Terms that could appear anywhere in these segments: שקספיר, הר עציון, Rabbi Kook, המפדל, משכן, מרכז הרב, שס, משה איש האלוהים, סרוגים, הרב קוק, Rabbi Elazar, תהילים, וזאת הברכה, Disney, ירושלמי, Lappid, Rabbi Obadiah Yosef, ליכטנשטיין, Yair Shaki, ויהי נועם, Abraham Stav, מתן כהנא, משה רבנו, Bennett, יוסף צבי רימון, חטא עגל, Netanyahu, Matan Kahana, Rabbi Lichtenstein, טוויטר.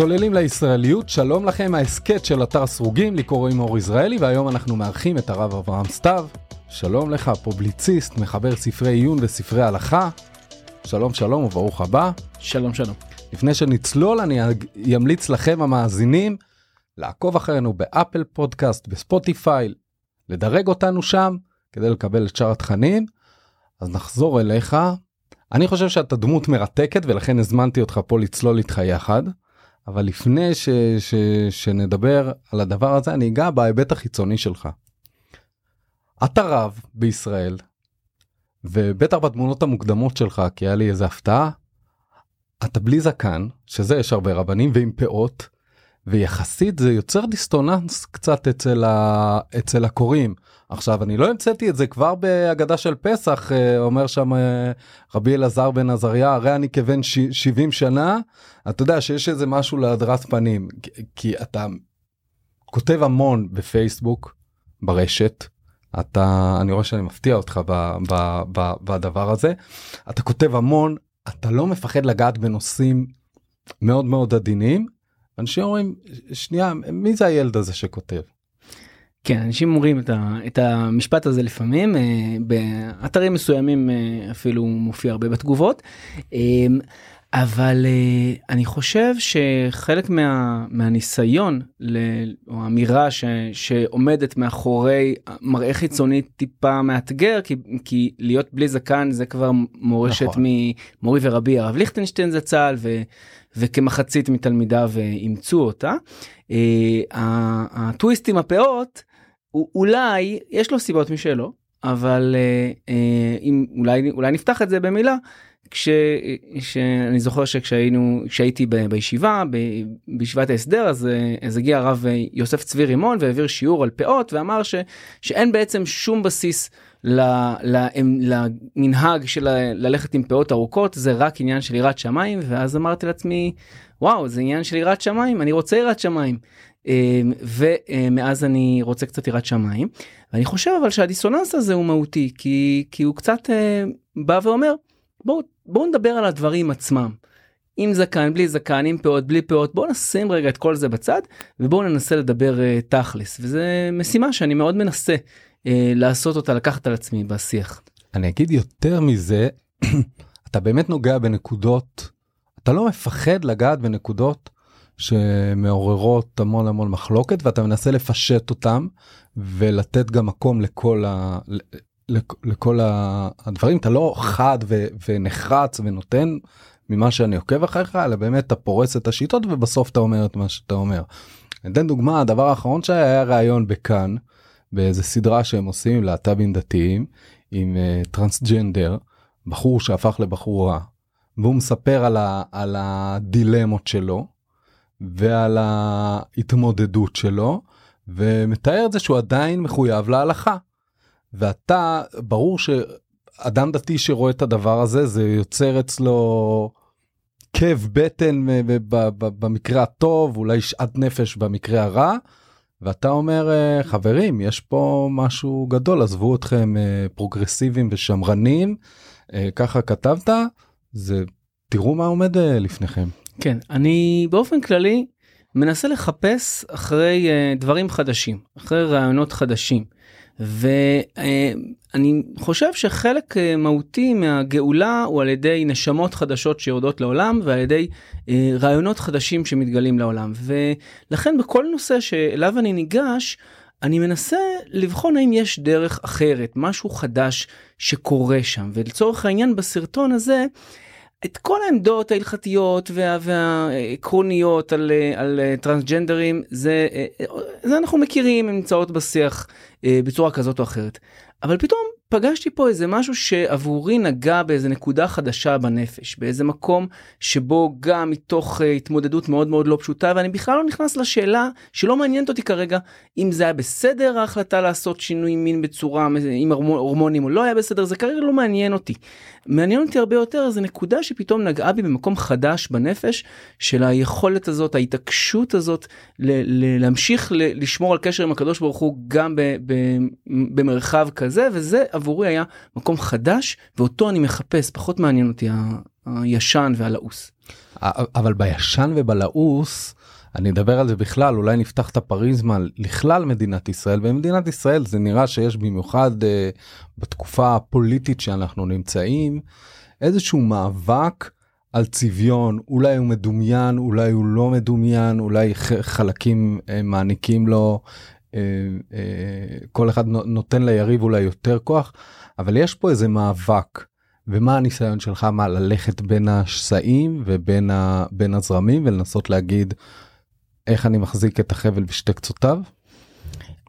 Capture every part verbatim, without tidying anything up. צוללים לישראליות, שלום לכם, ההסקט של אתר סרוגים, לי קוראים אור ישראלי, והיום אנחנו מארחים את הרב אברהם סתיו. שלום לך, פובליציסט, מחבר ספרי עיון וספרי הלכה. שלום שלום וברוך הבא. שלום שלום. לפני שנצלול אני אמליץ לכם המאזינים לעקוב אחרינו באפל פודקאסט, בספוטיפיי, לדרג אותנו שם כדי לקבל את שאר התכנים. אז נחזור אליך. אני חושב שאתה דמות מרתקת ולכן הזמנתי אותך פה לצלול איתך יחד, אבל לפני ש, ש, שנדבר על הדבר הזה אני אגע בהיבט החיצוני שלך. אתה רב בישראל, ובטח בתמונות המוקדמות שלך, כי היה לי איזו הפתעה, אתה בלי זקן, שזה יש הרבה רבנים, ועם פאות, ויחסית זה יוצר דיסטוננס קצת אצל, ה... אצל הקוראים. עכשיו, אני לא המצאתי את זה, כבר בהגדה של פסח, אומר שם רבי אלעזר בן עזריה, הרי אני כבן ש... שבעים שנה, אתה יודע שיש איזה משהו להדרת פנים, כי אתה כותב המון בפייסבוק, ברשת, אתה, אני רואה שאני מפתיע אותך ב, ב, ב, בדבר הזה, אתה כותב המון, אתה לא מפחד לגעת בנושאים מאוד מאוד עדינים, אנשים אומרים, שנייה, מי זה הילד הזה שכותב? כן, אנשים אומרים את, ה, את המשפט הזה לפעמים, אה, באתרים מסוימים אה, אפילו מופיע הרבה בתגובות, אה, אבל אה, אני חושב שחלק מה, מהניסיון, ל, או האמירה ש, שעומדת מאחורי מראה חיצונית טיפה מאתגר, כי, כי להיות בלי זקן זה כבר מורשת נכון. ממורי ורבי הרב ליכטנשטיין זצ"ל, ו... וכמחצית מתלמידיו אימצו אותה. הטוויסט עם הפאות, אולי, יש לו סיבות משלו, אבל אולי נפתח את זה במילה, כשאני זוכר שכשהייתי בישיבה, בישיבת ההסדר, אז הגיע הרב יוסף צבי רימון, והעביר שיעור על פאות, ואמר שאין בעצם שום בסיס למנהג של ללכת עם פאות ארוכות, זה רק עניין של יראת שמיים, ואז אמרתי לעצמי, וואו, זה עניין של יראת שמיים, אני רוצה יראת שמיים, ומאז אני רוצה קצת יראת שמיים, ואני חושב אבל שהדיסוננס הזה הוא מהותי, כי, כי הוא קצת בא ואומר, בואו, בואו נדבר על הדברים עצמם, עם זקן, בלי זקן, עם פאות, בלי פאות, בואו נשים רגע את כל זה בצד, ובואו ננסה לדבר תכלס, וזו משימה שאני מאוד מנסה, לעשות אותה, לקחת על עצמי בשיח. אני אגיד יותר מזה, אתה באמת נוגע בנקודות, אתה לא מפחד לגעת בנקודות שמעוררות המון המון מחלוקת, ואתה מנסה לפשט אותם, ולתת גם מקום לכל, ה, לכל ה, הדברים, אתה לא חד ו, ונחרץ ונותן ממה שאני עוקב אחריך, אלא באמת אתה פורס את השיטות, ובסוף אתה אומר את מה שאתה אומר. נתן דוגמה, הדבר האחרון שהיה היה רעיון בכאן, באיזה סדרה שהם עושים עם להט"בים דתיים, עם uh, טרנסג'נדר, בחור שהפך לבחורה, והוא מספר על, ה, על הדילמות שלו, ועל ההתמודדות שלו, ומתאר את זה שהוא עדיין מחויב להלכה. ואתה, ברור שאדם דתי שרואה את הדבר הזה, זה יוצר אצלו כאב בטן במקרה הטוב, אולי שעת נפש במקרה הרע, ואתה אומר, חברים, יש פה משהו גדול, עזבו אתכם פרוגרסיביים ושמרנים, ככה כתבת, זה, תראו מה עומד לפניכם. כן, אני באופן כללי מנסה לחפש אחרי דברים חדשים, אחרי רעיונות חדשים, ואני חושב שחלק מהותי מהגאולה הוא על ידי נשמות חדשות שיורדות לעולם, ועל ידי רעיונות חדשים שמתגלים לעולם. ולכן בכל נושא שאליו אני ניגש, אני מנסה לבחון האם יש דרך אחרת, משהו חדש שקורה שם. ולצורך העניין בסרטון הזה, את כל העמדות ההלכתיות וה, והעקרוניות על, על טרנסג'נדרים, זה, זה אנחנו מכירים, הן נמצאות בשיח בצורה כזאת או אחרת. אבל פתאום פגשתי פה איזה משהו שעבורי נגע באיזה נקודה חדשה בנפש, באיזה מקום שבו גם מתוך התמודדות מאוד מאוד לא פשוטה, ואני בכלל לא נכנס לשאלה שלא מעניינת אותי כרגע, אם זה היה בסדר ההחלטה לעשות שינוי מין בצורה, עם הורמונים או לא היה בסדר, זה כרגע לא מעניין אותי. מעניין אותי הרבה יותר איזה נקודה שפתאום נגעה בי במקום חדש בנפש, של היכולת הזאת, ההתעקשות הזאת, ל- ל- להמשיך ל- לשמור על קשר עם הקדוש ברוך הוא גם ב- ב- במרחב כזה, וזה עבורי היה מקום חדש, ואותו אני מחפש, פחות מעניין אותי הישן והלעוס. אבל בישן ובלעוס, אני אדבר על זה בכלל, אולי נפתח את הפריזמה לכלל מדינת ישראל, במדינת ישראל זה נראה שיש במיוחד אה, בתקופה הפוליטית שאנחנו נמצאים, איזשהו מאבק על צביון, אולי הוא מדומיין, אולי הוא לא מדומיין, אולי חלקים אה, מעניקים לו, אה, אה, כל אחד נותן ליריב אולי יותר כוח, אבל יש פה איזה מאבק, ומה הניסיון שלך, מה ללכת בין השסעים ובין ה, בין הזרמים, ולנסות להגיד, איך אני מחזיק את החבל בשתי קצותיו?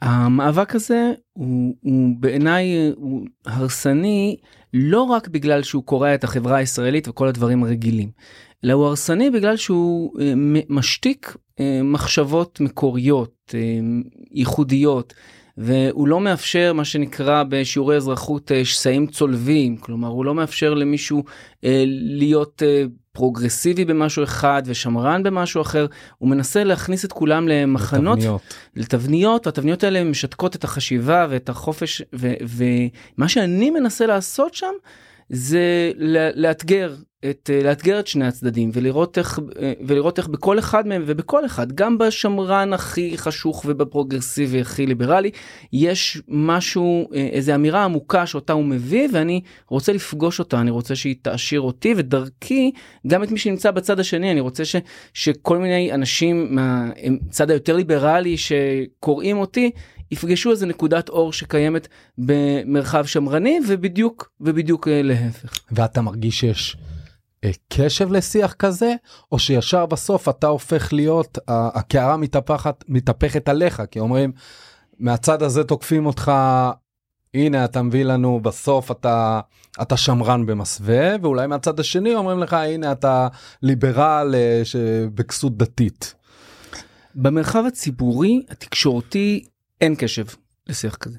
המאבק הזה הוא, הוא בעיניי הוא הרסני, לא רק בגלל שהוא קורא את החברה הישראלית וכל הדברים הרגילים, אלא הוא הרסני בגלל שהוא משתיק מחשבות מקוריות, ייחודיות, והוא לא מאפשר מה שנקרא בשיעורי אזרחות שסעים צולבים, כלומר הוא לא מאפשר למישהו להיות פרוגרסיבי במשהו אחד ושמרן במשהו אחר, הוא מנסה להכניס את כולם למחנות, לתבניות, לתבניות והתבניות האלה משתקות את החשיבה ואת החופש, ומה שאני מנסה לעשות שם זה לאתגר את, לאתגר את שני הצדדים, ולראות איך, ולראות איך בכל אחד מהם, ובכל אחד, גם בשמרן הכי חשוך ובפרוגרסיבי הכי ליברלי, יש משהו, איזו אמירה עמוקה שאותה הוא מביא, ואני רוצה לפגוש אותה, אני רוצה שהיא תעשיר אותי, ודרכי, גם את מי שנמצא בצד השני, אני רוצה ש, שכל מיני אנשים, הצד היותר ליברלי שקוראים אותי, יפגשו איזה נקודת אור שקיימת במרחב שמרני, ובדיוק, ובדיוק להפך. ואתה מרגיש שיש קשב לשיח כזה, או שישר בסוף אתה הופך להיות, הקערה מתהפכת, מתהפכת עליך, כי אומרים, מהצד הזה תוקפים אותך, הנה אתה מביא לנו, בסוף אתה, אתה שמרן במסווה, ואולי מהצד השני אומרים לך, הנה אתה ליברל שבכסות דתית. במרחב הציבורי, התקשורתי, אין קשב לשיח כזה.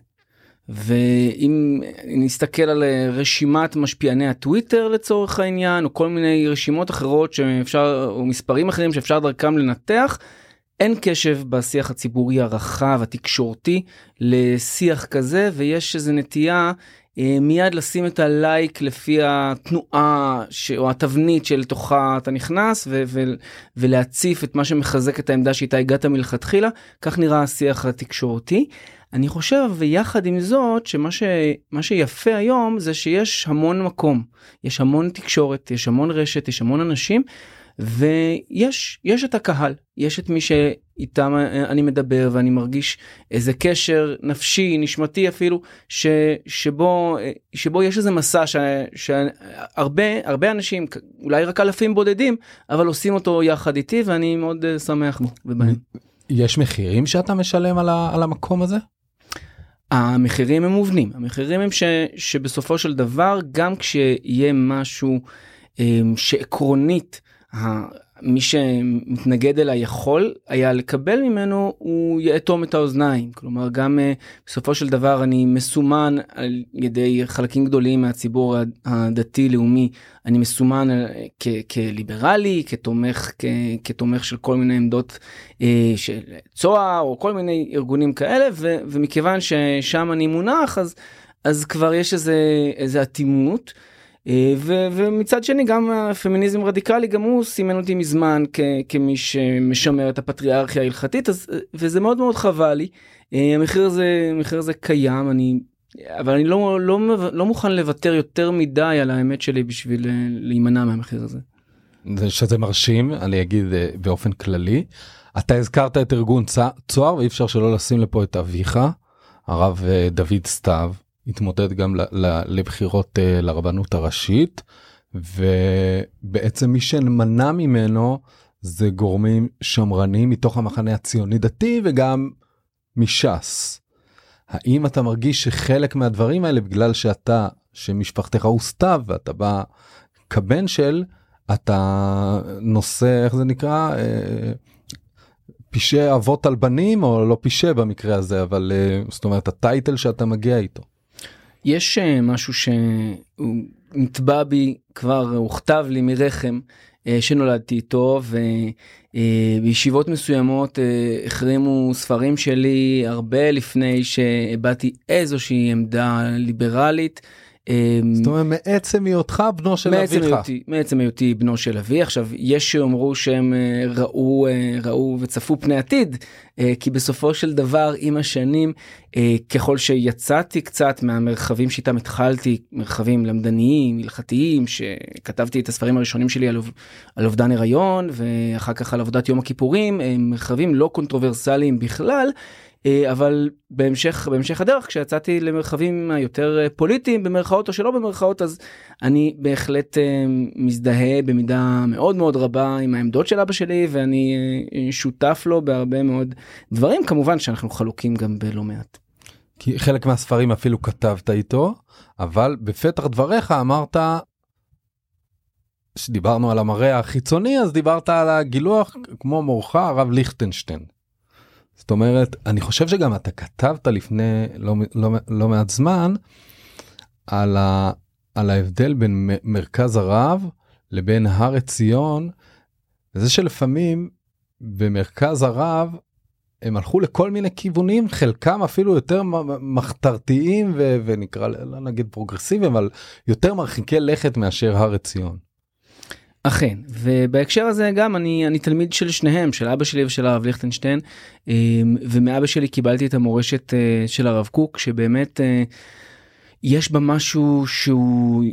ואם נסתכל על רשימת משפיעני הטוויטר לצורך העניין, או כל מיני רשימות אחרות שאפשר, או מספרים אחרים שאפשר דרכם לנתח, אין קשב בשיח הציבורי הרחב, התקשורתי, לשיח כזה, ויש איזו נטייה מיד לשים את הלייק לפי התנועה או התבנית שלתוכה אתה נכנס, ולהציף את מה שמחזק את העמדה שאיתה הגעת מלכתחילה. כך נראה השיח התקשורתי. אני חושב, ויחד עם זאת, שמה ש... מה שיפה היום זה שיש המון מקום, יש המון תקשורת, יש המון רשת, יש המון אנשים, ויש יש את הקהל, יש את מי שאיתם אני מדבר, ואני מרגיש איזה קשר נפשי, נשמתי אפילו, ש, שבו, שבו יש איזה מסע ש, שהרבה, הרבה אנשים, אולי רק אלפים בודדים, אבל עושים אותו יחד איתי, ואני מאוד שמח בו ובהם. יש מחירים שאתה משלם על, ה, על המקום הזה? המחירים הם מובנים. המחירים הם ש, שבסופו של דבר, גם כשיהיה משהו שעקרונית, מי שמתנגד אליי יכול היה לקבל ממנו, הוא יאטום את האוזניים. כלומר, גם בסופו של דבר אני מסומן על ידי חלקים גדולים מהציבור הדתי-לאומי, אני מסומן כ- כליברלי, כתומך, כ- כתומך של כל מיני עמדות של צועה, או כל מיני ארגונים כאלה, ו- ומכיוון ששם אני מונח, אז, אז כבר יש איזה, איזה עתימות, ו- ומצד שני גם הפמיניזם רדיקלי, גם הוא סימן אותי מזמן כ- כמי שמשמר את הפטריארכיה ההלכתית, אז, וזה מאוד מאוד חבל לי. המחיר הזה, המחיר הזה קיים, אני, אבל אני לא, לא, לא מוכן לוותר יותר מדי על האמת שלי בשביל להימנע מהמחיר הזה. שזה מרשים, אני אגיד באופן כללי. אתה הזכרת את ארגון צוהר, ואי אפשר שלא לשים לפה את אביך, הרב דוד סתיו, התמודד גם לבחירות לרבנות הראשית, ובעצם מי שמנע ממנו זה גורמים שמרנים מתוך המחנה הציוני דתי וגם משס. האם אתה מרגיש שחלק מהדברים האלה, בגלל שאתה, שמשפחתך הוא סתיו ואתה בא כבן של, אתה נושא, איך זה נקרא, פישי אבות על בנים, או לא פישי במקרה הזה, אבל זאת אומרת הטייטל שאתה מגיע איתו. יש משהו שהוא נטבע בי כבר, הוא כתב לי מרחם שנולדתי איתו, ובישיבות מסוימות החרימו ספרים שלי הרבה לפני שהבאתי איזושהי עמדה ליברלית, זאת אומרת, מעצם היותך בנו של אביך. מעצם היותי בנו של אבי. עכשיו, יש שאומרו שהם ראו, ראו וצפו פני עתיד, כי בסופו של דבר, עם השנים, ככל שיצאתי קצת מהמרחבים שאיתם התחלתי, מרחבים למדניים, הלכתיים, שכתבתי את הספרים הראשונים שלי על אובדן הריון, ואחר כך על עבודת יום הכיפורים, מרחבים לא קונטרוברסליים בכלל, אבל בהמשך, בהמשך הדרך, כשיצאתי למרחבים היותר פוליטיים, במרכאות או שלא במרכאות, אז אני בהחלט מזדהה במידה מאוד מאוד רבה עם העמדות של אבא שלי, ואני שותף לו בהרבה מאוד דברים, כמובן שאנחנו חלוקים גם בלא מעט. כי חלק מהספרים אפילו כתבת איתו, אבל בפתח דבריך אמרת, שדיברנו על המראה החיצוני, אז דיברת על הגילוח כמו מורך הרב ליכטנשטיין. זאת אומרת, אני חושב שגם אתה כתבת לפני לא, לא, לא מעט זמן, על, ה, על ההבדל בין מ- מרכז הרב לבין הר עציון, וזה שלפעמים במרכז הרב הם הלכו לכל מיני כיוונים, חלקם אפילו יותר מחתרתיים, ו- ונקרא, לא נגיד פרוגרסיביים, אבל יותר מרחיקי לכת מאשר הר עציון. אכן, ובהקשר הזה גם אני, אני תלמיד של שניהם, של אבא שלי ושל הרב ליכטנשטיין, ומאבא שלי קיבלתי את המורשת של הרב קוק, שבאמת יש בה משהו שהוא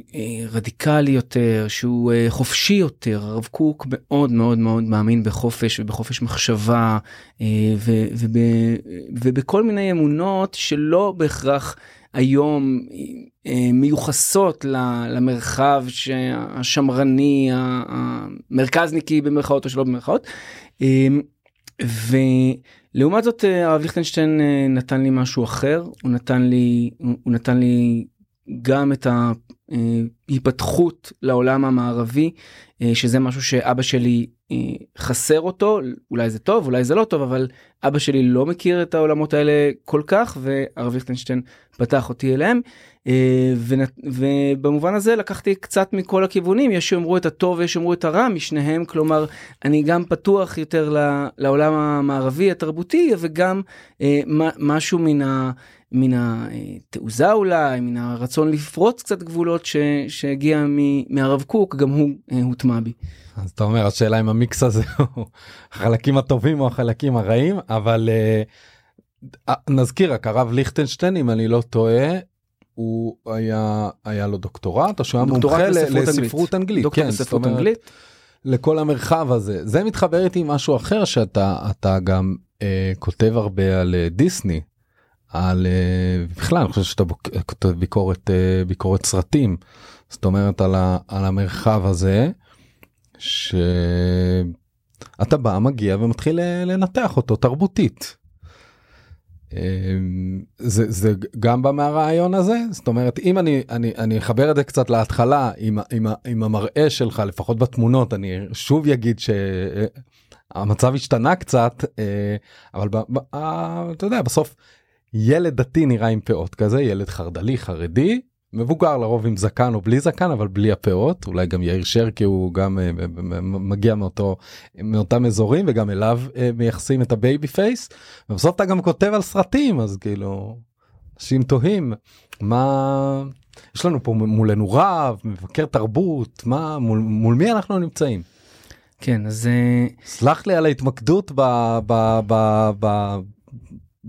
רדיקלי יותר, שהוא חופשי יותר. הרב קוק מאוד מאוד מאוד מאמין בחופש ובחופש מחשבה, ו, וב, ובכל מיני אמונות שלא בהכרח היום מיוחסות למרחב השמרני, המרכזניקי במרכאות או שלא במרכאות. ולעומת זאת, הרב ליכטנשטיין נתן לי משהו אחר, הוא נתן לי, הוא נתן לי גם את ההיפתחות לעולם המערבי, שזה משהו שאבא שלי חסר אותו, אולי זה טוב, אולי זה לא טוב, אבל אבא שלי לא מכיר את העולמות האלה כל כך, והרב ליכטנשטיין פתח אותי אליהם, ובמובן הזה לקחתי קצת מכל הכיוונים, יש שאומרו את הטוב ויש שאומרו את הרע משניהם, כלומר אני גם פתוח יותר לעולם המערבי התרבותי, וגם משהו מן ה... מן התעוזה אולי, מן הרצון לפרוץ קצת גבולות ש, שהגיע מ, מהרב קוק, גם הוא הוטמע בי. אז אתה אומר, השאלה אם המיקס הזה הוא החלקים הטובים או החלקים הרעים, אבל uh, נזכיר רק, הרב ליכטנשטיין, אם אני לא טועה, הוא היה, היה לו דוקטורט, או שהוא היה מומחה לספרות אנגלית. דוקטור לספרות אנגלית. לכל המרחב הזה. זה מתחבר איתי משהו אחר, שאתה גם uh, כותב הרבה על uh, דיסני, על, בכלל, אני חושב שאתה כותב ביקורת, ביקורת סרטים, זאת אומרת על, ה, על המרחב הזה, שאתה בא, מגיע ומתחיל לנתח אותו תרבותית. זה, זה גם בא מהרעיון הזה, זאת אומרת, אם אני, אני, אני אחבר את זה קצת להתחלה, עם, עם, עם המראה שלך, לפחות בתמונות, אני שוב יגיד ש... המצב השתנה קצת, אבל ב, ב, אתה יודע, בסוף, ילד דתי נראה עם פאות כזה, ילד חרדלי, חרדי, מבוגר לרוב עם זקן או בלי זקן, אבל בלי הפאות, אולי גם יאיר שרקי הוא גם מגיע מאותו, מאותם אזורים, וגם אליו מייחסים את הבייבי פייס, ובסוף אתה גם כותב על סרטים, אז כאילו, אנשים תוהים, מה, יש לנו פה מולנו רב, מבקר תרבות, מה, מול, מול מי אנחנו נמצאים? כן, אז... סלח לי על ההתמקדות ב... ב, ב, ב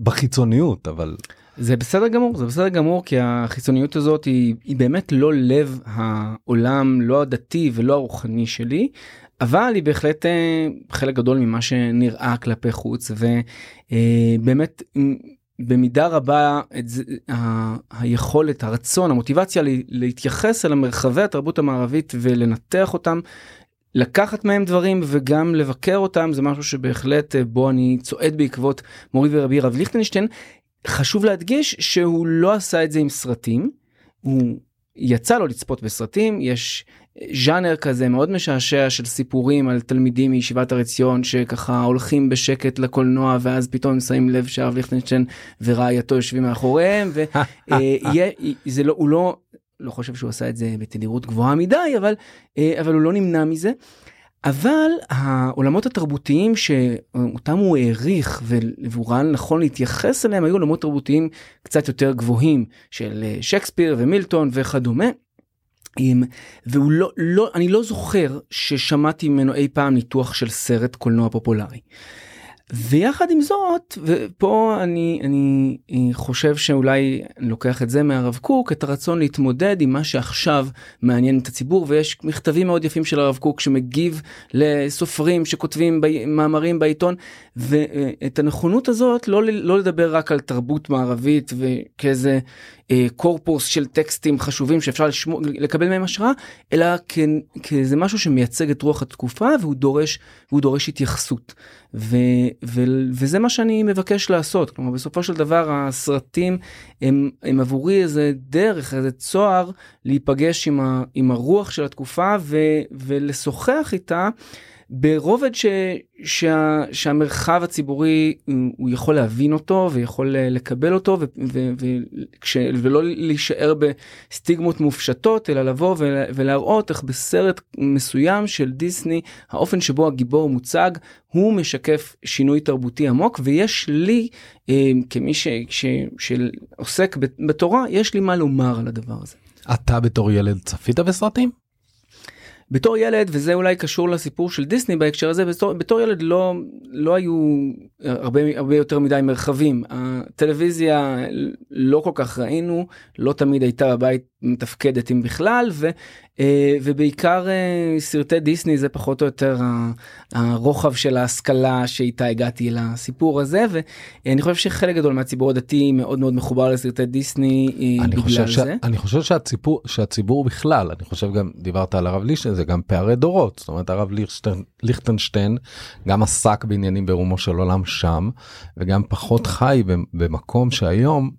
בחיצוניות, אבל... זה בסדר גמור, זה בסדר גמור, כי החיצוניות הזאת היא, היא באמת לא לב העולם, לא הדתי ולא הרוחני שלי, אבל היא בהחלט חלק גדול ממה שנראה כלפי חוץ, ובאמת במידה רבה את זה, ה, היכולת, הרצון, המוטיבציה להתייחס אל המרחבי התרבות המערבית ולנתח אותם, לקחת מהם דברים וגם לבקר אותם, זה משהו שבהחלט בו אני צועד בעקבות מורי ורבי רב ליכטנשטיין. חשוב להדגיש שהוא לא עשה את זה עם סרטים, הוא יצא לו לצפות בסרטים, יש ז'אנר כזה מאוד משעשע של סיפורים על תלמידים מישיבת הר עציון, שככה הולכים בשקט לקולנוע, ואז פתאום שמים לב שהרב ליכטנשטיין ורעייתו יושבים מאחוריהם, וזה לא, הוא לא... לא חושב שהוא עשה את זה בתדירות גבוהה מדי, אבל, אבל הוא לא נמנע מזה. אבל העולמות התרבותיים שאותם הוא העריך ולבורל נכון להתייחס אליהם, היו עולמות תרבותיים קצת יותר גבוהים, של שקספיר ומילטון וכדומה, והוא לא, לא, אני לא זוכר ששמעתי ממנו אי פעם ניתוח של סרט קולנוע פופולרי. ויחד עם זאת, ופה אני, אני חושב שאולי אני לוקח את זה מהרב קוק, את הרצון להתמודד עם מה שעכשיו מעניין את הציבור, ויש מכתבים מאוד יפים של הרב קוק שמגיב לסופרים שכותבים בי, מאמרים בעיתון, ואת הנכונות הזאת לא, לא לדבר רק על תרבות מערבית וכזה אה, קורפוס של טקסטים חשובים שאפשר לשמו, לקבל מהם השראה, אלא כ, כזה משהו שמייצג את רוח התקופה והוא דורש, והוא דורש התייחסות. ו... ו- וזה מה שאני מבקש לעשות. כלומר, בסופו של דבר, הסרטים הם, הם עבורי איזה דרך, איזה צוהר, להיפגש עם, ה- עם הרוח של התקופה ו- ולשוחח איתה ברובד ש- שה- שהמרחב הציבורי הוא יכול להבין אותו ויכול לקבל אותו ו- ו- ו- ולא להישאר בסטיגמות מופשטות, אלא לבוא ו- ולהראות איך בסרט מסוים של דיסני, האופן שבו הגיבור מוצג, הוא משקף שינוי תרבותי עמוק, ויש לי, אה, כמי ש- ש- שעוסק בתורה, יש לי מה לומר על הדבר הזה. אתה בתור ילד צפית בסרטים? בתור ילד, וזה אולי קשור לסיפור של דיסני בהקשר הזה, בתור, בתור ילד לא, לא היו הרבה, הרבה יותר מדי מרחבים. הטלוויזיה לא כל כך ראינו, לא תמיד הייתה בבית מתפקדת עם בכלל, ו, ובעיקר סרטי דיסני זה פחות או יותר הרוחב של ההשכלה שאיתה הגעתי לסיפור הזה, ואני חושב שחלק גדול מהציבור הדתי מאוד מאוד מחובר לסרטי דיסני בגלל ש... זה. אני חושב שהציבור, שהציבור בכלל, אני חושב גם, דיברת על הרב לישטיין, זה גם פערי דורות, זאת אומרת הרב ליכטנשטיין גם עסק בעניינים ברומו של עולם שם, וגם פחות חי במקום שהיום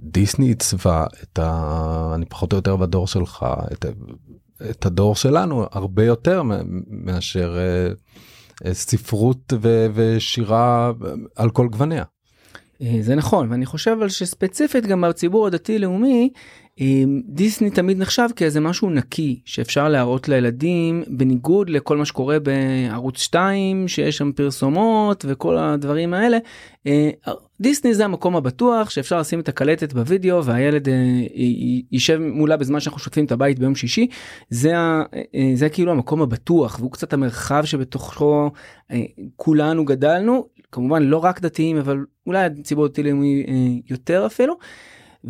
דיסני עיצבה את ה... אני פחות או יותר בדור שלך, את, את הדור שלנו, הרבה יותר מאשר ספרות ו, ושירה על כל גווניה. זה נכון, ואני חושב על שספציפית גם בציבור הדתי-לאומי, דיסני תמיד נחשב כאיזה משהו נקי שאפשר להראות לילדים, בניגוד לכל מה שקורה בערוץ שתיים שיש שם פרסומות וכל הדברים האלה. דיסני זה המקום הבטוח שאפשר לשים את הקלטת בווידאו והילד יישב מולה בזמן שאנחנו שוטפים את הבית ביום שישי. זה, זה כאילו המקום הבטוח, והוא קצת המרחב שבתוכו כולנו גדלנו, כמובן לא רק דתיים אבל אולי הציבור הדתי-לאומי יותר אפילו.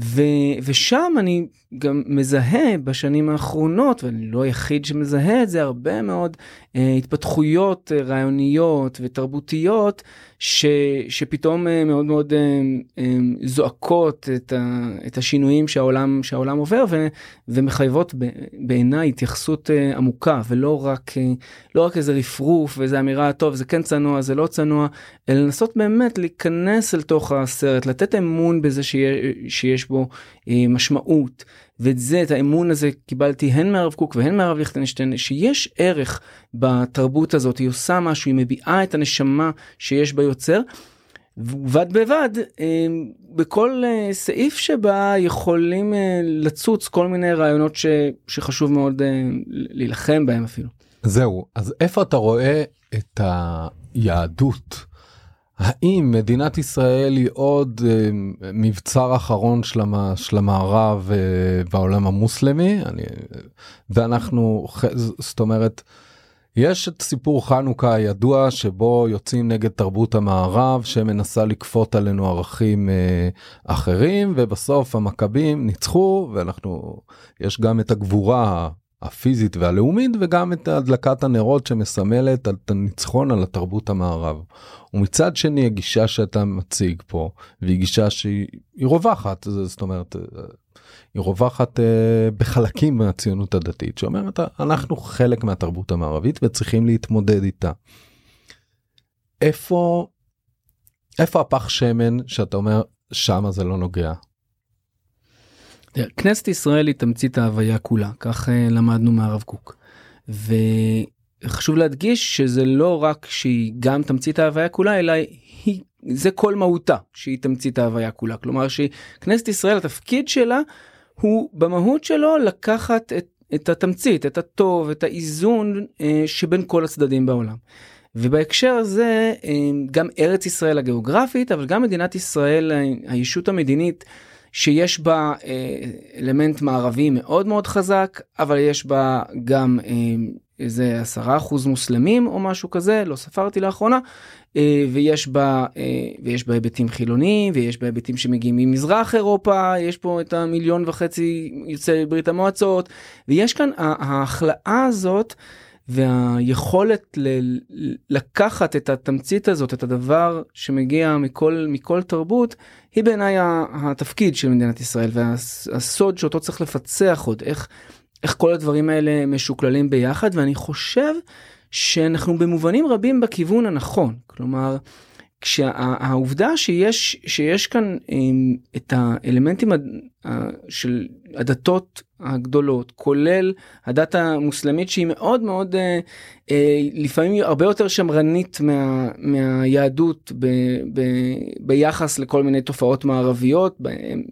ו- ושם אני גם מזהה בשנים האחרונות, ואני לא היחיד שמזהה את זה, הרבה מאוד אה, התפתחויות אה, רעיוניות ותרבותיות, ש- שפתאום אה, מאוד מאוד אה, אה, זועקות את, ה- את השינויים שהעולם, שהעולם עובר, ו- ומחייבות ב- בעיניי התייחסות אה, עמוקה, ולא רק, אה, לא רק איזה רפרוף, ואיזה אמירה, טוב, זה כן צנוע, זה לא צנוע, אלא לנסות באמת להיכנס אל תוך הסרט, לתת אמון בזה שיש, שיש בו משמעות, ואת זה, את האמון הזה קיבלתי הן מהרב קוק והן מהרב ליכטנשטיין, שיש ערך בתרבות הזאת, היא עושה משהו, היא מביאה את הנשמה שיש ביוצר, ובד בבד, בכל סעיף שבה יכולים לצוץ כל מיני רעיונות ש, שחשוב מאוד להילחם בהם אפילו. זהו, אז איפה אתה רואה את היהדות? האם מדינת ישראל היא עוד אה, מבצר אחרון של המערב אה, בעולם המוסלמי? אני, אה, ואנחנו, זאת אומרת, יש את סיפור חנוכה הידוע שבו יוצאים נגד תרבות המערב שמנסה לקפות עלינו ערכים אה, אחרים, ובסוף המכבים ניצחו, ואנחנו, יש גם את הגבורה הפיזית והלאומית, וגם את הדלקת הנרות שמסמלת את הניצחון על התרבות המערב. ומצד שני, הגישה שאתה מציג פה, והיא גישה שהיא רווחת, זאת אומרת, היא רווחת בחלקים מהציונות הדתית, שאומרת, אנחנו חלק מהתרבות המערבית, וצריכים להתמודד איתה. איפה, איפה הפך שמן שאתה אומר, שמה זה לא נוגע? כנסת ישראל היא תמצית ההוויה כולה, כך למדנו מהרב קוק, וחשוב להדגיש שזה לא רק שהיא גם תמצית ההוויה כולה, אלא היא, זה כל מהותה שהיא תמצית ההוויה כולה, כלומר שכנסת ישראל, התפקיד שלה הוא במהות שלו לקחת את את התמצית, את הטוב, את האיזון שבין כל הצדדים בעולם. ובהקשר הזה, גם ארץ ישראל הגיאוגרפית, אבל גם מדינת ישראל, הישות המדינית, שיש בה אלמנט מערבי מאוד מאוד חזק, אבל יש בה גם איזה עשרה אחוז מוסלמים או משהו כזה, לא ספרתי לאחרונה, ויש בה, ויש בה היבטים חילוניים, ויש בה היבטים שמגיעים ממזרח אירופה, יש פה את המיליון וחצי יוצאי ברית המועצות, ויש כאן ההחלאה הזאת, והיכולת ל- לקחת את התמצית הזאת, את הדבר שמגיע מכל, מכל תרבות, היא בעיניי התפקיד של מדינת ישראל, והסוד שאותו צריך לפצח עוד, איך, איך כל הדברים האלה משוקללים ביחד, ואני חושב שאנחנו במובנים רבים בכיוון הנכון, כלומר, כשהעובדה שיש, שיש כאן את האלמנטים של הדתות הגדולות, כולל הדת המוסלמית שהיא מאוד מאוד, לפעמים הרבה יותר שמרנית מה, מהיהדות ב, ב, ביחס לכל מיני תופעות מערביות,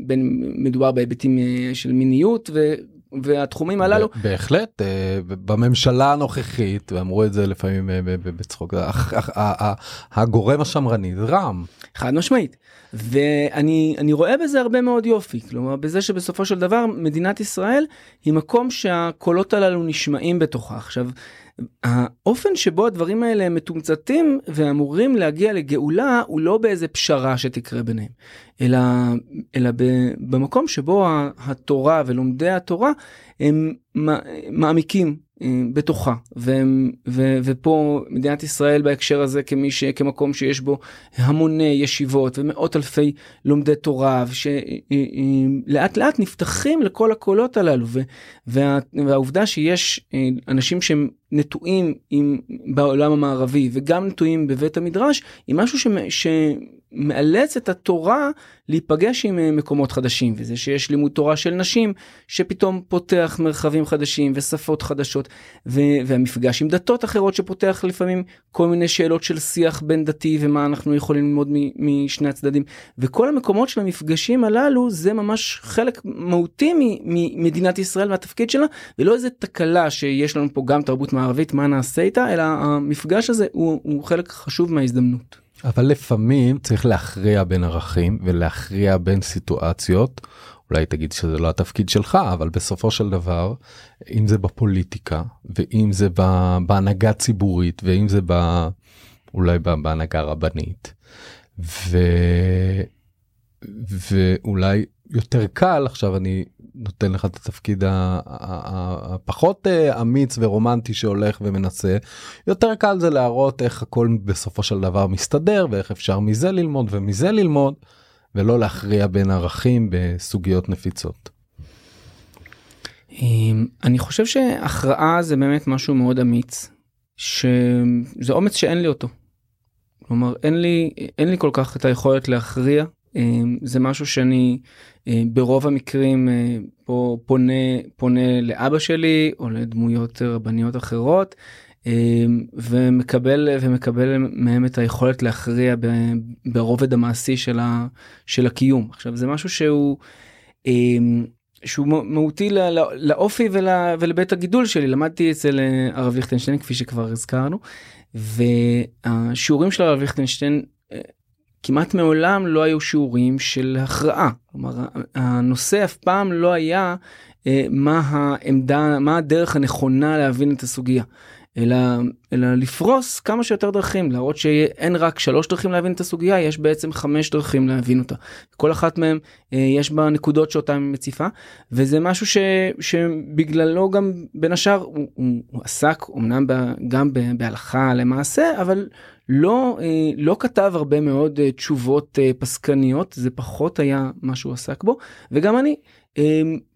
בין מדובר בהיבטים של מיניות ו... והתחומים הללו. בהחלט, בממשלה הנוכחית, ואמרו את זה לפעמים בצחוק, הגורם השמרני, רם. חד משמעית. ואני רואה בזה הרבה מאוד יופי, כלומר, בזה שבסופו של דבר, מדינת ישראל היא מקום שהקולות הללו נשמעים בתוכה. עכשיו, האופן שבו הדברים האלה מתומצתים ואמורים להגיע לגאולה, הוא לא באיזה פשרה שתקרה ביניהם, אלא, אלא ב, במקום שבו התורה ולומדי התורה הם מעמיקים בתוכה, והם, ו, ופה מדינת ישראל בהקשר הזה כמי ש, כמקום שיש בו המוני ישיבות ומאות אלפי לומדי תורה, שלאט לאט נפתחים לכל הקולות הללו, וה, והעובדה שיש אנשים שהם נטועים עם, בעולם המערבי וגם נטועים בבית המדרש, היא משהו ש, שמאלץ את התורה להיפגש עם מקומות חדשים, וזה שיש לימוד תורה של נשים שפתאום פותח מרחבים חדשים ושפות חדשות, ו, והמפגש עם דתות אחרות שפותח לפעמים כל מיני שאלות של שיח בין דתי ומה אנחנו יכולים ללמוד מ, משני הצדדים, וכל המקומות של המפגשים הללו זה ממש חלק מהותי ממדינת ישראל והתפקיד שלה, ולא איזה תקלה שיש לנו פה גם תרבות מערבית ערבית, מה נעשה איתה, אלא המפגש הזה הוא, הוא חלק חשוב מההזדמנות. אבל לפעמים צריך להכריע בין ערכים, ולהכריע בין סיטואציות, אולי תגיד שזה לא התפקיד שלך, אבל בסופו של דבר, אם זה בפוליטיקה, ואם זה בהנהגה ציבורית, ואם זה בא, אולי בהנהגה רבנית, ו... ואולי יותר קל, עכשיו אני נותן לך את התפקיד הפחות אמיץ ורומנטי שהולך ומנסה, יותר קל זה להראות איך הכל בסופו של דבר מסתדר, ואיך אפשר מזה ללמוד ומזה ללמוד, ולא להכריע בין ערכים בסוגיות נפיצות. אני חושב שהכרעה זה באמת משהו מאוד אמיץ, שזה אומץ שאין לי אותו. כלומר, אין לי, אין לי כל כך את היכולת להכריע, זה משהו שאני ברוב המקרים פה פונה, פונה לאבא שלי או לדמויות רבניות אחרות, ומקבל, ומקבל מהם את היכולת להכריע ברובד המעשי של, ה, של הקיום. עכשיו זה משהו שהוא, שהוא מהותי לא, לאופי ול, ולבית הגידול שלי. למדתי אצל הרב ליכטנשטיין כפי שכבר הזכרנו, והשיעורים של הרב ליכטנשטיין כמעט מעולם לא היו שיעורים של הכרעה. כלומר, הנושא אף פעם לא היה אה, מה העמדה, מה הדרך הנכונה להבין את הסוגיה, אלא, אלא לפרוס כמה שיותר דרכים, להראות שאין רק שלוש דרכים להבין את הסוגיה, יש בעצם חמש דרכים להבין אותה. כל אחת מהם אה, יש בה נקודות שאותה מציפה, וזה משהו ש, שבגללו גם בין השאר, הוא, הוא, הוא עסק אמנם ב, גם ב, בהלכה למעשה, אבל לא, לא כתב הרבה מאוד תשובות פסקניות, זה פחות היה מה שהוא עסק בו, וגם אני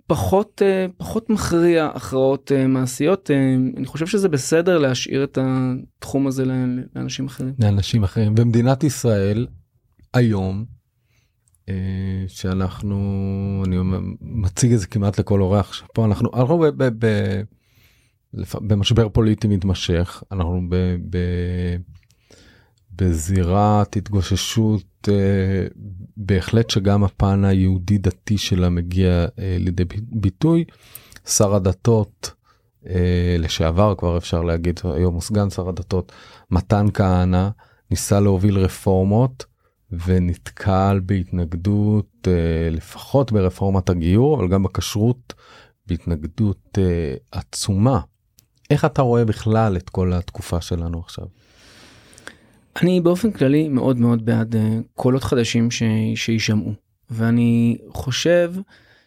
פחות, פחות מכריע הכרעות מעשיות. אני חושב שזה בסדר להשאיר את התחום הזה לאנשים אחרים. לאנשים אחרים. במדינת ישראל, היום, שאנחנו, אני מציג את זה כמעט לכל אורח, פה אנחנו, אנחנו ב, ב, ב, במשבר פוליטי מתמשך, אנחנו ב... ב בזירת התגוששות, אה, בהחלט שגם הפן היהודי דתי שלה מגיע אה, לידי ביטוי. שר הדתות לשעבר כבר אפשר להגיד, היום הוא סגן שר הדתות, מתן כהנא, ניסה להוביל רפורמות, ונתקל בהתנגדות, לפחות ברפורמת הגיור, אבל גם בכשרות, בהתנגדות עצומה. איך אתה רואה בכלל את כל התקופה שלנו עכשיו? אני באופן כללי מאוד מאוד בעד קולות חדשים שישמעו, ואני חושב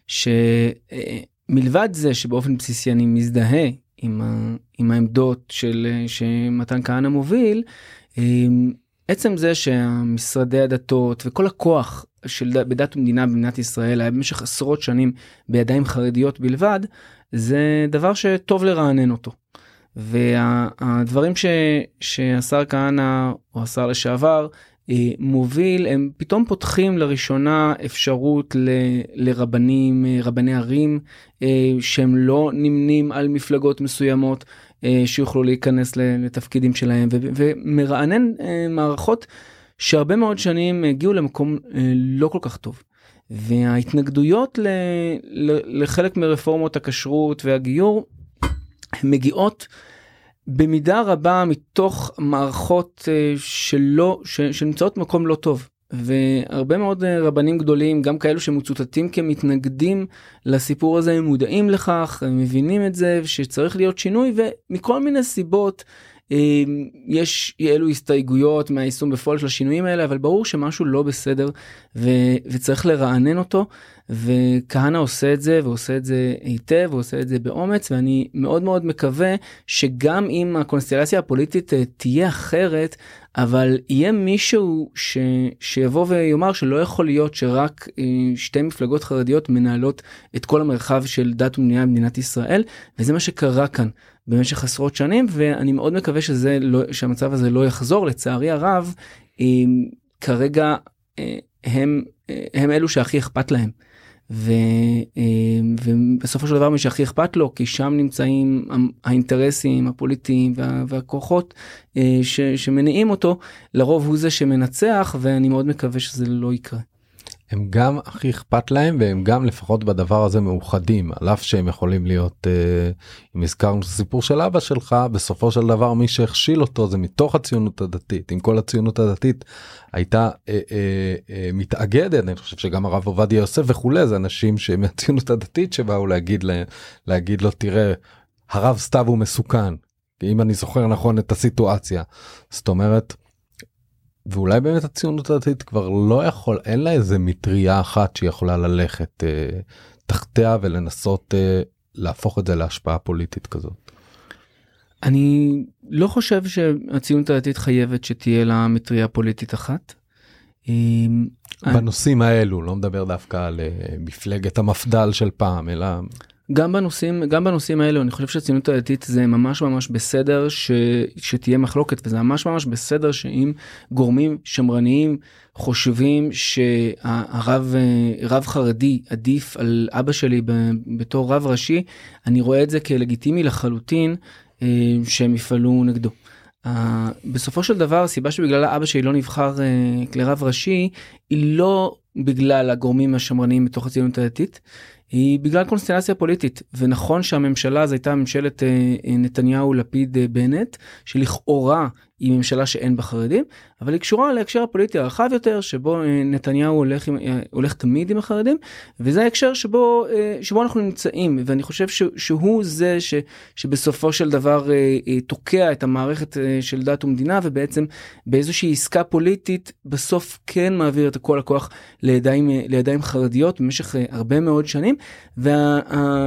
שמלבד זה שבאופן בסיסי אני מזדהה עם, ה, עם העמדות של, שמתן כהנא מוביל, עצם זה שהמשרדי הדתות וכל הכוח של בדת ומדינה במדינת ישראל היה במשך עשרות שנים בידיים חרדיות בלבד, זה דבר שטוב לרענן אותו. והדברים וה, שהשר כהנא או השר לשעבר מוביל, הם פתאום פותחים לראשונה אפשרות ל, לרבנים, רבני ערים, שהם לא נמנים על מפלגות מסוימות, שיוכלו להיכנס לתפקידים שלהם, ומרענן מערכות שהרבה מאוד שנים הגיעו למקום לא כל כך טוב. וההתנגדויות לחלק מרפורמות הכשרות והגיור, מגיעות במידה רבה מתוך מערכות שלא, שנמצאות במקום לא טוב. והרבה מאוד רבנים גדולים, גם כאלו שמוצוטטים כמתנגדים לסיפור הזה, הם מודעים לכך, הם מבינים את זה, שצריך להיות שינוי, ומכל מיני סיבות יש אלו הסתייגויות מהיישום בפועל של השינויים האלה, אבל ברור שמשהו לא בסדר, ו- וצריך לרענן אותו, וכהנא עושה את זה, ועושה את זה היטב, ועושה את זה באומץ, ואני מאוד מאוד מקווה שגם אם הקונסטלציה הפוליטית תהיה אחרת, אבל יהיה מישהו ש- שיבוא ויאמר שלא יכול להיות שרק שתי מפלגות חרדיות מנהלות את כל המרחב של דת ומדינה במדינת ישראל, וזה מה שקרה כאן במשך עשרות שנים, ואני מאוד מקווה שזה לא, שהמצב הזה לא יחזור, לצערי הרב, כרגע הם, הם אלו שהכי אכפת להם, ו, ובסופו של דבר מי שהכי אכפת לו, כי שם נמצאים האינטרסים הפוליטיים וה, והכוחות ש, שמניעים אותו, לרוב הוא זה שמנצח, ואני מאוד מקווה שזה לא יקרה. הם גם הכי אכפת להם, והם גם לפחות בדבר הזה מאוחדים, על אף שהם יכולים להיות, אם הזכרנו את הסיפור של אבא שלך, בסופו של דבר מי שהכשיל אותו זה מתוך הציונות הדתית. אם כל הציונות הדתית הייתה אה, אה, אה, מתאגדת, אני חושב שגם הרב עובדיה יוסף וכולי, זה אנשים שמהציונות הדתית שבאו להגיד, לה, להגיד לו, תראה, הרב סתיו הוא מסוכן, אם אני זוכר נכון את הסיטואציה. זאת אומרת, ואולי באמת הציונות הדתית כבר לא יכול, אין לה איזה מטריה אחת שיכולה ללכת אה, תחתיה ולנסות אה, להפוך את זה להשפעה פוליטית כזאת. אני לא חושב שהציונות הדתית חייבת שתהיה לה מטריה פוליטית אחת. בנושאים האלו, לא מדבר דווקא על מפלגת המפדל של פעם, אלא... גם בנושאים, גם בנושאים האלו, אני חושב שהציונות הדתית זה ממש ממש בסדר ש, שתהיה מחלוקת, וזה ממש ממש בסדר שאם גורמים שמרניים חושבים שהרב, רב חרדי עדיף על אבא שלי בתור רב ראשי, אני רואה את זה כלגיטימי לחלוטין שהם יפעלו נגדו. Uh, בסופו של דבר, הסיבה שבגלל האבא שלי לא נבחר uh, לרב ראשי, היא לא בגלל הגורמים השמרניים בתוך הציונות הדתית, היא בגלל קונסטלציה פוליטית. ונכון שהממשלה, זו הייתה ממשלת uh, נתניהו, לפיד, uh, בנט, שלכאורה היא ממשלה שאין בה חרדים, אבל היא קשורה להקשר הפוליטי הרחב יותר, שבו uh, נתניהו הולך, עם, uh, הולך תמיד עם החרדים, וזה ההקשר שבו, uh, שבו אנחנו נמצאים, ואני חושב ש, שהוא זה ש, שבסופו של דבר uh, uh, תוקע את המערכת uh, של דת ומדינה, ובעצם באיזושהי עסקה פוליטית, בסוף כן מעביר את כל הכוח לידיים, uh, לידיים חרדיות, במשך uh, הרבה מאוד שנים, וה...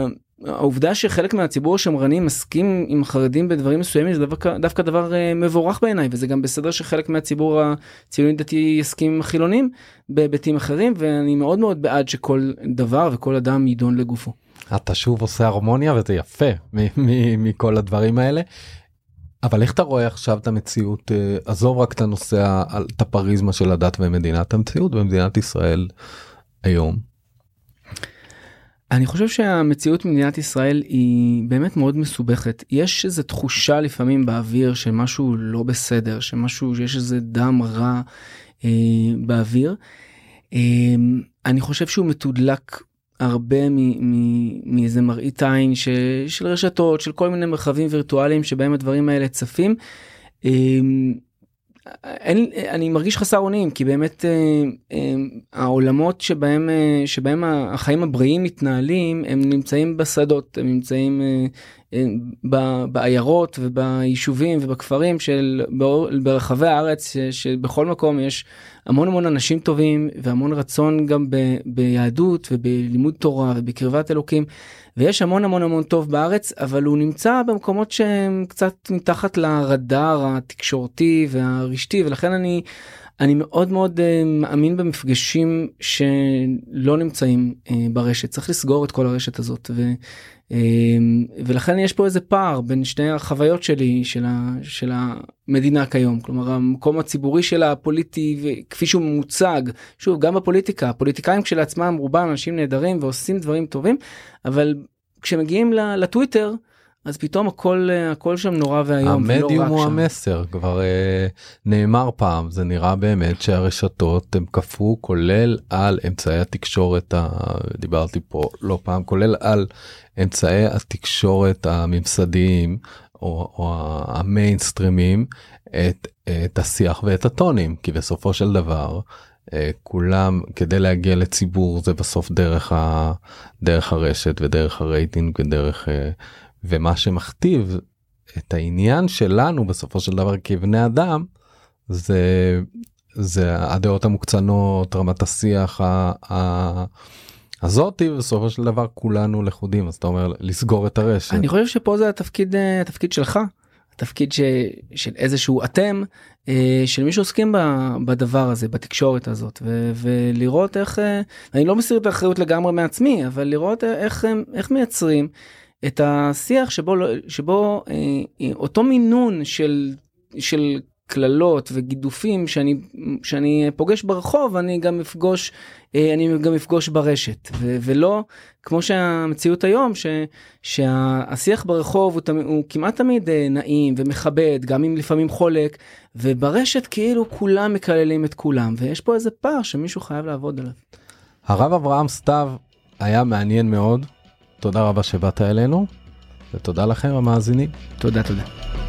Uh, העובדה שחלק מהציבור השמרני מסכים עם חרדים בדברים מסוימים, זה דווקא, דווקא דבר מבורך בעיניי, וזה גם בסדר שחלק מהציבור הציוני דתי יסכים עם החילונים בהיבטים אחרים, ואני מאוד מאוד בעד שכל דבר וכל אדם יידון לגופו. אתה שוב עושה הרמוניה, וזה יפה מכל הדברים האלה, אבל איך אתה רואה עכשיו את המציאות, עזוב רק את הנושא, את הפריזמה של הדת ומדינת המציאות במדינת ישראל היום? אני חושב שהמציאות במדינת ישראל היא באמת מאוד מסובכת. יש איזו תחושה לפעמים באוויר שמשהו לא בסדר, שמשהו, שיש איזה דם רע אה, באוויר. אה, אני חושב שהוא מתודלק הרבה מאיזה מראית עין של רשתות, של כל מיני מרחבים וירטואליים שבהם הדברים האלה צפים. אני מרגיש חסר אונים, כי באמת העולמות שבהם, שבהם החיים הבריאים מתנהלים, הם נמצאים בשדות, הם נמצאים בעיירות וביישובים ובכפרים של ברחבי הארץ, שבכל מקום יש המון המון אנשים טובים והמון רצון גם ב, ביהדות ובלימוד תורה ובקרבת אלוקים, ויש המון המון המון טוב בארץ, אבל הוא נמצא במקומות שהם קצת מתחת לרדאר התקשורתי והרשתי, ולכן אני אני מאוד מאוד מאמין במפגשים שלא נמצאים ברשת. צריך לסגור את כל הרשת הזאת, ו ולכן יש פה איזה פער בין שני החוויות שלי של ה, של המדינה כיום, כלומר המקום הציבורי שלה, הפוליטי כפי שהוא מוצג, שוב גם בפוליטיקה, הפוליטיקאים כשלעצמם רובם אנשים נהדרים ועושים דברים טובים, אבל כשמגיעים לטוויטר, אז פתאום הכל, הכל שם נורא והיום. המדיום הוא המסר, כבר נאמר פעם, זה נראה באמת שהרשתות הם כפו, כולל על אמצעי התקשורת, דיברתי פה לא פעם, כולל על אמצעי התקשורת הממסדיים, או, או המיינסטרימים, את, את השיח ואת הטונים, כי בסופו של דבר, כולם כדי להגיע לציבור, זה בסוף דרך, ה, דרך הרשת ודרך הרייטינג ודרך... ומה שמכתיב את העניין שלנו בסופו של דבר כבני אדם, זה, זה הדעות המוקצנות, רמת השיח ה, ה, הזאת, ובסופו של דבר כולנו לחודים, אז אתה אומר לסגור את הרשת. אני חושב שפה זה התפקיד, התפקיד שלך, התפקיד ש, של איזשהו אתם, של מי שעוסקים בדבר הזה, בתקשורת הזאת, ו, ולראות איך, אני לא מסיר את האחריות לגמרי מעצמי, אבל לראות איך, איך מייצרים, את השיח שבו, שבו אה, אותו מינון של, של כללות וגידופים שאני, שאני פוגש ברחוב, אני גם מפגוש, אה, אני גם מפגוש ברשת. ו, ולא כמו שהמציאות היום, ש, שהשיח ברחוב הוא, הוא, הוא כמעט תמיד אה, נעים ומכבד, גם אם לפעמים חולק, וברשת כאילו כולם מקללים את כולם, ויש פה איזה פער שמישהו חייב לעבוד עליו. הרב אברהם סתיו היה מעניין מאוד, תודה רבה שבאת אלינו, ותודה לכם המאזינים. תודה, תודה.